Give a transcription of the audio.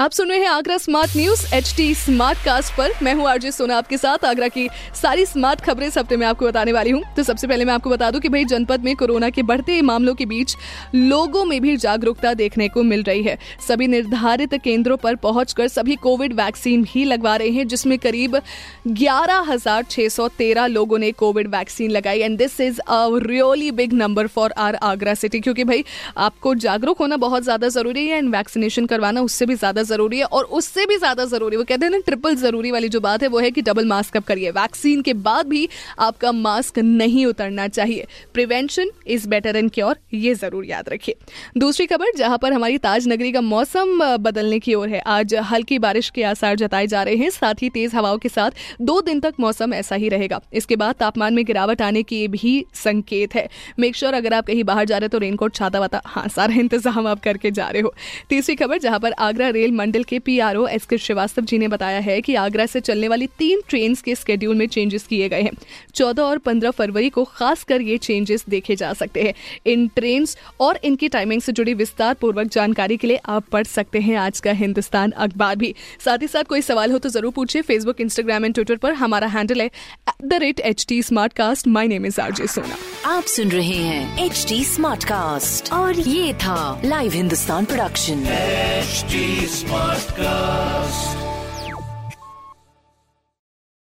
आप सुन रहे हैं Agra smart news HT Smartcast पर। मैं हूँ आरजे सोना, आपके साथ आगरा की सारी स्मार्ट खबरें इस हफ्ते में आपको बताने वाली हूँ। तो सबसे पहले मैं आपको बता दूँ कि भाई जनपद में कोरोना के बढ़ते मामलों के बीच लोगों में भी जागरूकता देखने को मिल रही है। सभी निर्धारित केंद्रों पर पहुंचकर सभी कोविड वैक्सीन भी लगवा रहे हैं, जिसमें करीब 11,613 लोगों ने कोविड वैक्सीन लगाई। And this is a really big number for our Agra city, क्योंकि भाई आपको जागरूक होना बहुत ज़्यादा ज़रूरी है एंड वैक्सीनेशन करवाना उससे भी ज़्यादा जरूरी है। और उससे भी ज्यादा जरूरी, वो कहते हैं ना ट्रिपल जरूरी वाली जो बात है, वो है कि डबल मास्क अप करिए। वैक्सीन के बाद भी आपका मास्क नहीं उतरना चाहिए। Prevention is better N cure, ये जरूर याद रखिए। दूसरी खबर, जहां पर हमारी ताज नगरी का मौसम बदलने की ओर है। आज हल्की बारिश के आसार जताए जा रहे हैं, साथ ही तेज हवाओं के साथ 2 दिन तक मौसम ऐसा ही रहेगा। इसके बाद तापमान में गिरावट आने के भी संकेत है। मेक श्योर अगर आप कहीं बाहर जा रहे हो तो रेनकोट, छाता वाता, हाँ, सारा इंतजाम आप करके जा रहे हो। तीसरी खबर, जहां पर आगरा रेल मंडल के पीआरओ एसके श्रीवास्तव जी ने बताया है कि आगरा से चलने वाली 3 ट्रेन के स्केड्यूल में चेंजेस किए गए हैं। 14 और 15 फरवरी को खासकर ये चेंजेस देखे जा सकते हैं। इन ट्रेन और इनकी टाइमिंग से जुड़ी विस्तार पूर्वक जानकारी के लिए आप पढ़ सकते हैं आज का हिंदुस्तान अखबार भी। साथ ही साथ कोई सवाल हो तो जरूर पूछिए। फेसबुक, इंस्टाग्राम एंड ट्विटर पर हमारा हैंडल है @htsmartcast। My name is RJ Sona. आप सुन रहे हैं एचटी स्मार्टकास्ट और ये था लाइव हिंदुस्तान प्रोडक्शन। स्मार्टकास्ट।